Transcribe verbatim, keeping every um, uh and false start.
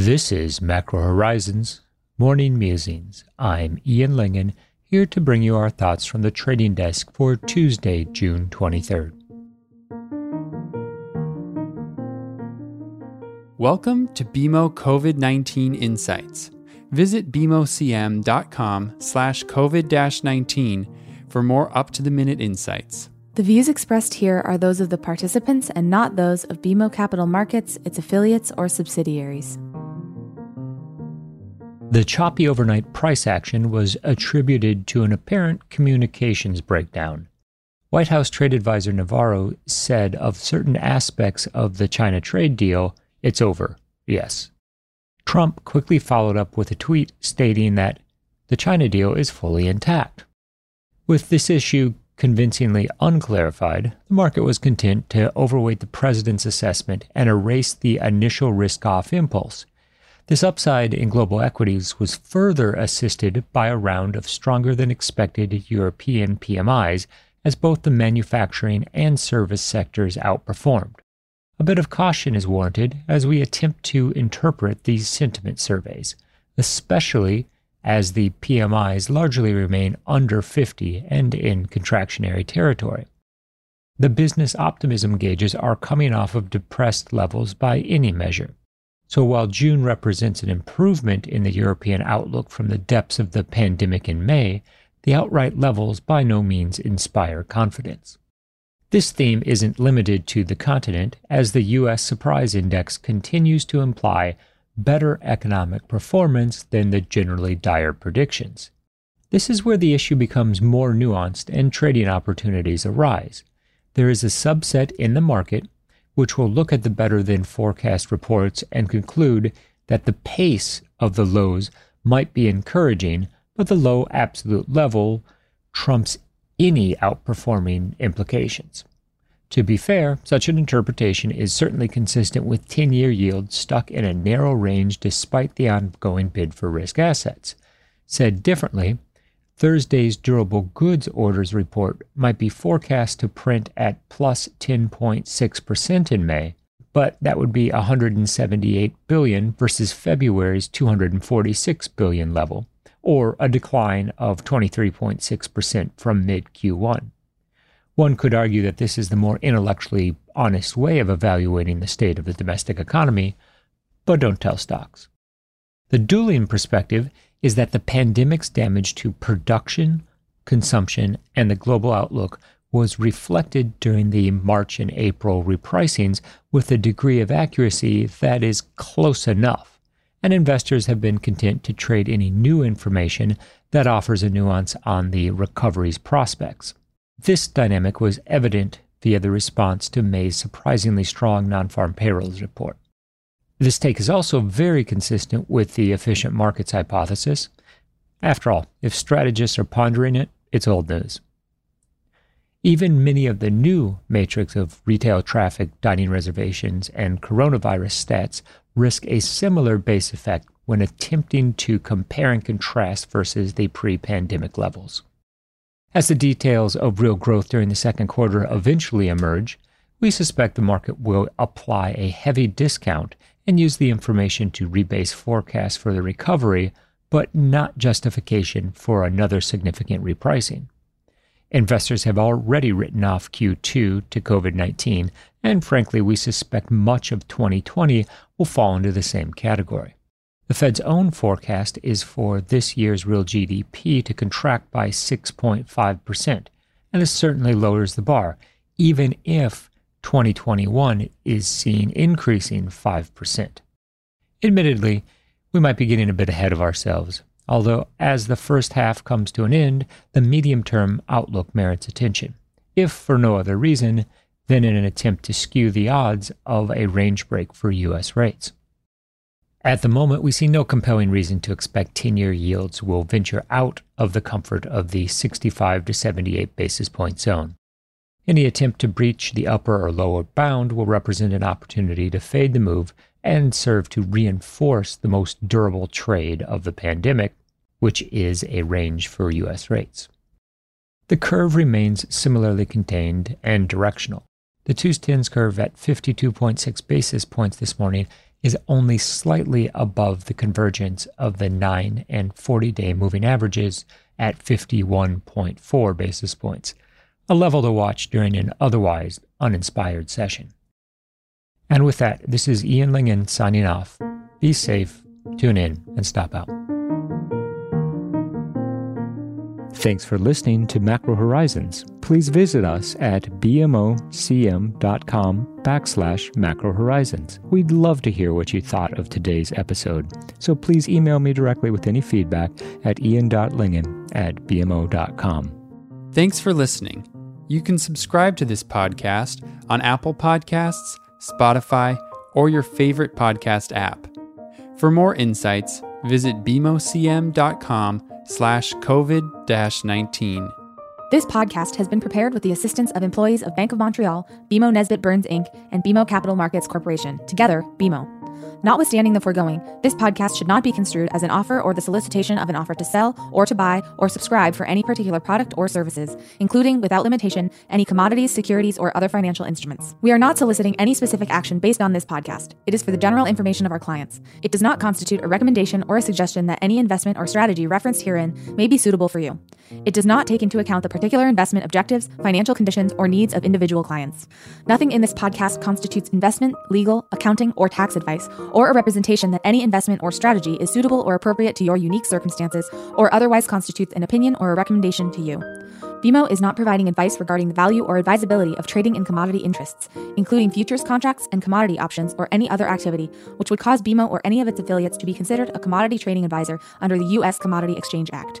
This is Macro Horizons Morning Musings. I'm Ian Lingen, here to bring you our thoughts from the trading desk for Tuesday, June twenty-third. Welcome to B M O COVID nineteen Insights. Visit b m o c m dot com slash covid dash nineteen for more up-to-the-minute insights. The views expressed here are those of the participants and not those of B M O Capital Markets, its affiliates, or subsidiaries. The choppy overnight price action was attributed to an apparent communications breakdown. White House Trade Advisor Navarro said of certain aspects of the China trade deal, "It's over, yes." Trump quickly followed up with a tweet stating that the China deal is fully intact. With this issue convincingly unclarified, the market was content to overweight the president's assessment and erase the initial risk-off impulse. This upside in global equities was further assisted by a round of stronger-than-expected European P M Is as both the manufacturing and service sectors outperformed. A bit of caution is warranted as we attempt to interpret these sentiment surveys, especially as the P M Is largely remain under fifty and in contractionary territory. The business optimism gauges are coming off of depressed levels by any measure. So while June represents an improvement in the European outlook from the depths of the pandemic in May, the outright levels by no means inspire confidence. This theme isn't limited to the continent, as the U S Surprise Index continues to imply better economic performance than the generally dire predictions. This is where the issue becomes more nuanced and trading opportunities arise. There is a subset in the market which will look at the better-than-forecast reports and conclude that the pace of the lows might be encouraging, but the low absolute level trumps any outperforming implications. To be fair, such an interpretation is certainly consistent with ten-year yields stuck in a narrow range despite the ongoing bid for risk assets. Said differently, Thursday's Durable Goods Orders report might be forecast to print at plus ten point six percent in May, but that would be one hundred seventy-eight billion dollars versus February's two hundred forty-six billion dollars level, or a decline of twenty-three point six percent from mid-Q one. One could argue that this is the more intellectually honest way of evaluating the state of the domestic economy, but don't tell stocks. The dueling perspective is that the pandemic's damage to production, consumption, and the global outlook was reflected during the March and April repricings with a degree of accuracy that is close enough, and investors have been content to trade any new information that offers a nuance on the recovery's prospects. This dynamic was evident via the response to May's surprisingly strong nonfarm payrolls report. This take is also very consistent with the efficient markets hypothesis. After all, if strategists are pondering it, it's old news. Even many of the new matrix of retail traffic, dining reservations, and coronavirus stats risk a similar base effect when attempting to compare and contrast versus the pre-pandemic levels. As the details of real growth during the second quarter eventually emerge, we suspect the market will apply a heavy discount and use the information to rebase forecasts for the recovery, but not justification for another significant repricing. Investors have already written off Q two to COVID nineteen, and frankly, we suspect much of twenty twenty will fall into the same category. The Fed's own forecast is for this year's real G D P to contract by six point five percent, and this certainly lowers the bar, even if twenty twenty-one is seen increasing five percent. Admittedly, we might be getting a bit ahead of ourselves, although as the first half comes to an end, the medium-term outlook merits attention, if for no other reason than in an attempt to skew the odds of a range break for U S rates. At the moment, we see no compelling reason to expect ten-year yields will venture out of the comfort of the sixty-five to seventy-eight basis point zone. Any attempt to breach the upper or lower bound will represent an opportunity to fade the move and serve to reinforce the most durable trade of the pandemic, which is a range for U S rates. The curve remains similarly contained and directional. The two-tens curve at fifty-two point six basis points this morning is only slightly above the convergence of the nine and forty-day moving averages at fifty-one point four basis points, a level to watch during an otherwise uninspired session. And with that, this is Ian Lingen signing off. Be safe, tune in, and stop out. Thanks for listening to Macro Horizons. Please visit us at bmocm.com backslash Macro Horizons. We'd love to hear what you thought of today's episode. So please email me directly with any feedback at ian.lingen at bmo.com. Thanks for listening. You can subscribe to this podcast on Apple Podcasts, Spotify, or your favorite podcast app. For more insights, visit bmocm.com slash COVID-19. This podcast has been prepared with the assistance of employees of Bank of Montreal, B M O Nesbitt Burns, Incorporated, and B M O Capital Markets Corporation, together, B M O. Notwithstanding the foregoing, this podcast should not be construed as an offer or the solicitation of an offer to sell or to buy or subscribe for any particular product or services, including, without limitation, any commodities, securities, or other financial instruments. We are not soliciting any specific action based on this podcast. It is for the general information of our clients. It does not constitute a recommendation or a suggestion that any investment or strategy referenced herein may be suitable for you. It does not take into account the particular investment objectives, financial conditions, or needs of individual clients. Nothing in this podcast constitutes investment, legal, accounting, or tax advice, or a representation that any investment or strategy is suitable or appropriate to your unique circumstances, or otherwise constitutes an opinion or a recommendation to you. B M O is not providing advice regarding the value or advisability of trading in commodity interests, including futures contracts and commodity options or any other activity, which would cause B M O or any of its affiliates to be considered a commodity trading advisor under the U S Commodity Exchange Act.